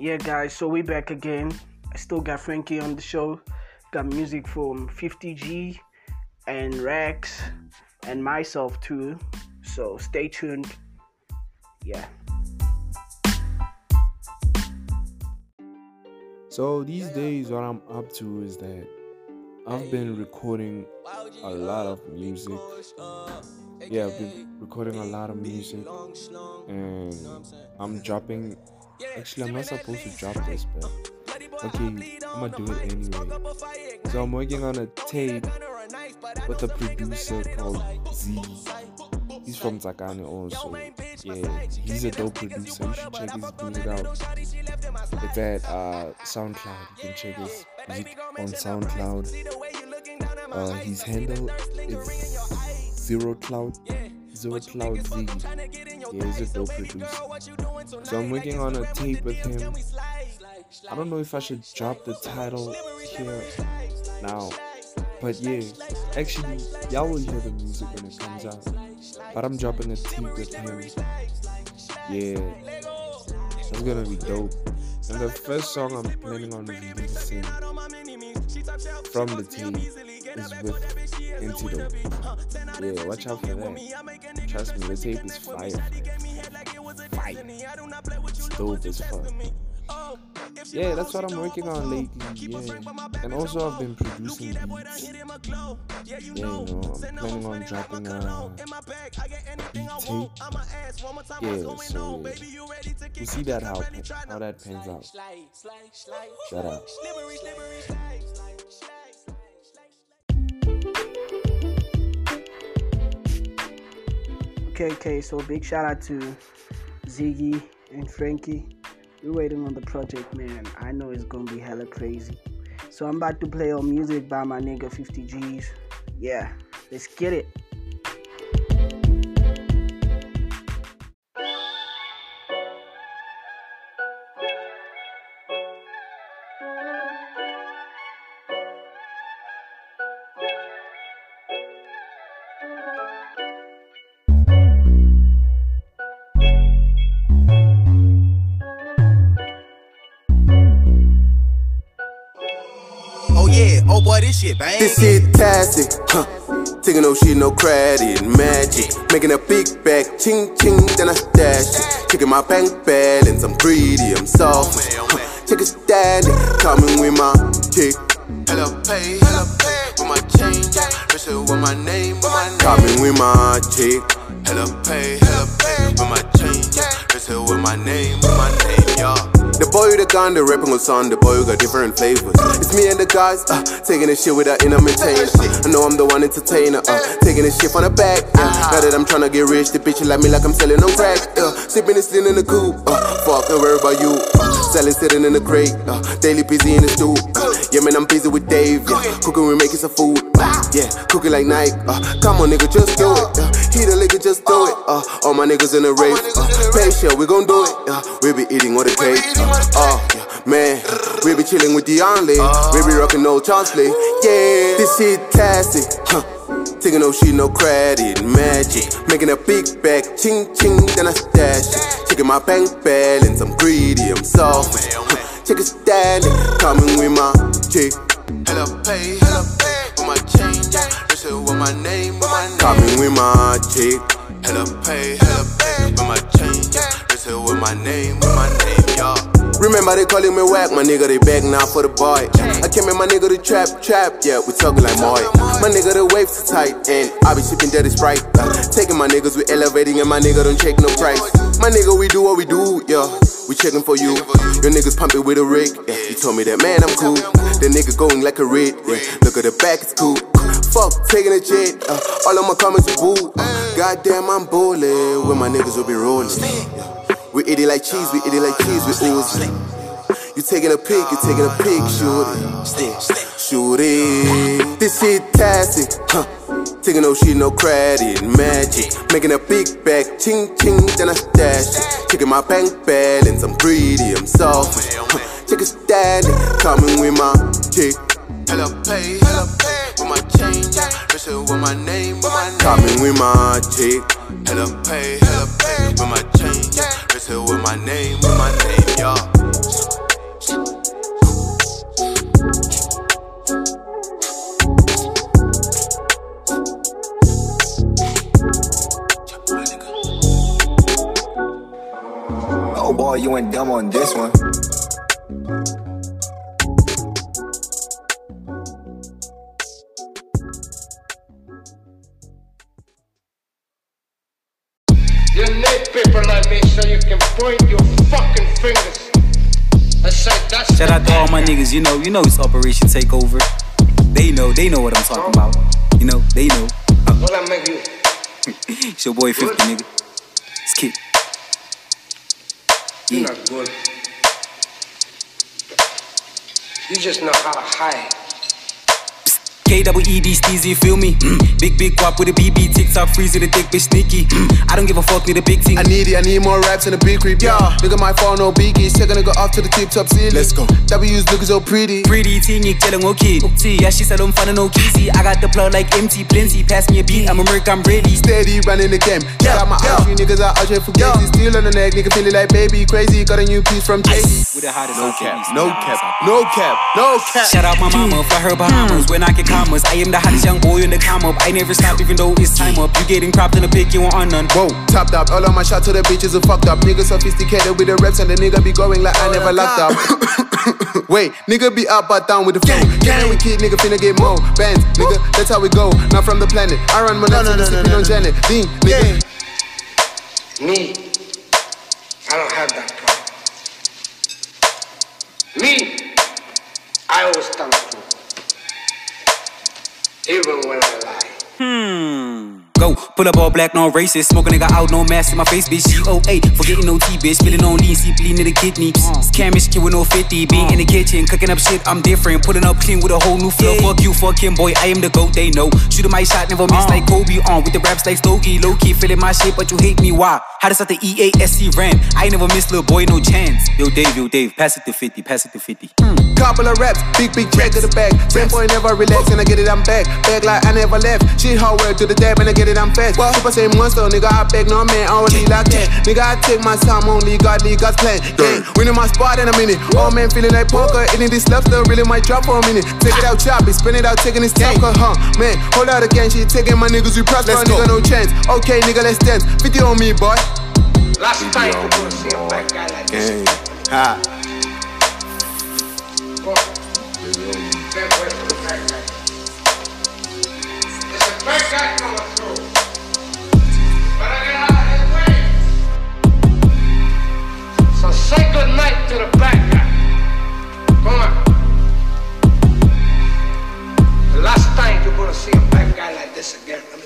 Yeah, guys, so we back again. I still got Frankie on the show. Got music from FiftyGee and Rex and myself too. So stay tuned. Yeah. So these days what I'm up to is that I've been recording a lot of music. Yeah, I've been recording a lot of music, and I'm dropping. Actually, I'm not supposed to drop this, but okay, I'm gonna do it anyway. So I'm working on a tape with a producer called Z. He's from Zakane also. Yeah, he's a dope producer. You should check his music out. It's at SoundCloud. You can check his music on SoundCloud. His handle is Zero Cloud Z. Yeah, he's a dope producer. So I'm working on a tape with him. I don't know if I should drop the title here now, but yeah, actually y'all will hear the music when it comes out. But I'm dropping a tape with him. Yeah, that's gonna be dope. And the first song I'm planning on releasing from the team is with Antidote. Yeah, watch out for that. Trust me, the tape is fire. It's dope as fuck. Yeah, that's what I'm working on lately. Yeah, and also I've been producing beats. Yeah, you know, I'm planning on dropping a beat tape. Yeah, so we'll see that how that pans out. Shout out. Okay, so big shout out to Ziggy and Frankie. We're waiting on the project, man. I know it's gonna be hella crazy. So I'm about to play all music by my nigga 50Gs. Yeah, let's get it. Oh boy, this shit bang. This shit tastic, huh? Taking no shit, no credit, magic. Making a big bag, ching ching, then I dash it. Checking my bank balance, I'm greedy, I'm soft. Check it standing, coming with my kick. Hella pay, with my change. Wrestle with my name, coming with my chick. Hella pay, with my change. Wrestle with my name, y'all. The boy with the gun, the rapping was on. The boy who got different flavors. It's me and the guys, taking this shit without inner maintainer. I know I'm the one entertainer, taking this shit on the back. Now that I'm trying to get rich, the bitch like me like I'm selling on crack. Sipping and still in the coupe, fuck, don't worry about you. Selling, sitting in the crate, daily busy in the stoop. Yeah, man, I'm busy with Dave, yeah. Cooking, we making some food. Yeah, cooking like Nike, come on nigga, just do it. Heat a nigga, just do it. All my niggas in the rave, patient, we gon' do it. We be eating all the cake. Man, we be chilling with the only. We be rocking no Charlie. Yeah, this shit classic, huh? Taking no shit, no credit, magic. Making a big bag, ching ching, then I stash it. Checking my bank balance, I'm greedy, I'm soft. Check it standing, coming with my chick. Hella pay. My change, wrestle with my name, coming with my chick. Hella pay, with my change, wrestle with my name, y'all. Remember they calling me whack, my nigga they back now for the boy. I came in my nigga the trap, yeah, we talking like moi. My nigga the waves too tight, and I be shipping dirty Sprite. Taking my niggas, we elevating, and my nigga don't check no price. My nigga, we do what we do, yeah, we checking for you. Your niggas pumping with a rig, yeah, you told me that, man, I'm cool. The nigga going like a red, yeah. Look at the back, it's cool. Fuck, taking a jet, all of my comments are boo. Goddamn, I'm bullet, when my niggas will be rolling. We eat it like cheese, we ooze. You taking a pic, shoot it. Shoot it. This shit classic, huh? Taking no shit, no credit, magic. Making a big bag, ching ching, then I stash it. Checking my bank balance, I'm greedy, I'm soft. Check it standing, coming with my chick. Hella pay, with my change. Wrestle with my name, coming with my chick. Hella pay, with my change. Wrestle with my name, y'all. you ain't dumb on this one. You need people like me so you can point your fucking fingers and say that's. Shout out to all my niggas, you know it's Operation Takeover. They know what I'm talking about. They know. What I make you? It's your boy 50, nigga. It's kid. You're not good. You just know how to hide. KWEDSTZ, feel me? Big guap with a BB, TikTok freezer, the thick bitch sneaky. I don't give a fuck, need a big thing. I need more raps and a big creep, yeah. Nigga, my phone, no biggies. Take a nigga off to the tip top ceiling. Let's go. W's looking so pretty. Pretty teeny, telling okay. Yeah, she said I'm fun and no kizzy. I got the plug like empty, plenty. Pass me a beat, I'm a merc, I'm ready. Steady, running the game. Yeah, got my archery, niggas are archery for crazy. Steal on the neck, nigga, feeling like baby. Crazy, got a new piece from Jay-Z. With the hottest, no cap, no cap, no cap, no cap. Shout out my mama, fly her Bahamas when I can come. I am the hottest young boy in the come up. I never stop even though it's time up. You getting cropped in a pick, you want on none. Whoa, topped up, all of my shots to the bitches are fucked up. Nigga sophisticated with the reps and the nigga be going like I never locked up. Wait, nigga be up but down with the phone. Gang, we kid, nigga finna get more bands. Nigga, that's how we go, not from the planet. I run my nuts and sipping on Janet. Ding, nigga. Me, I don't have that problem. Me, I always stand for it. Even when I lie. Go, pull up all black, no racist. Smoke a nigga out, no mask in my face, bitch. GOA, forgetting no tea, bitch. Feeling no lean, see bleeding in the kidney. Scamish kid with no 50. Being in the kitchen, cooking up shit, I'm different. Pulling up clean with a whole new flow. Fuck you, fuck him, boy, I am the GOAT, they know. Shooting my shot, never miss like Kobe. With the raps like Stogie, low-key feeling my shit, but you hate me, why? How to start the EASC ran? I ain't never miss, little boy, no chance. Yo, Dave, pass it to 50, pass it to 50. Couple of raps, big check to the back. Same boy never relax, and I get it, I'm back. Back like I never left. She hard work to the dab, and I get it, I'm fast. Well, super same monster, nigga, I beg no man, only like that. Nigga, I take my time, only God's plan. Gang, winning my spot in a minute. Oh man, feeling like poker, eating this lobster, really might drop for a minute. Take it out, chop it, spin it out, taking this time, man, hold out again, she taking my niggas, we prosper, nigga, no chance. Okay, nigga, let's dance. 50 on me, boy. Last time you gonna see a black guy like this. Ha. So say good night to the black guy. Come on. The last time you're gonna see a black guy like this again.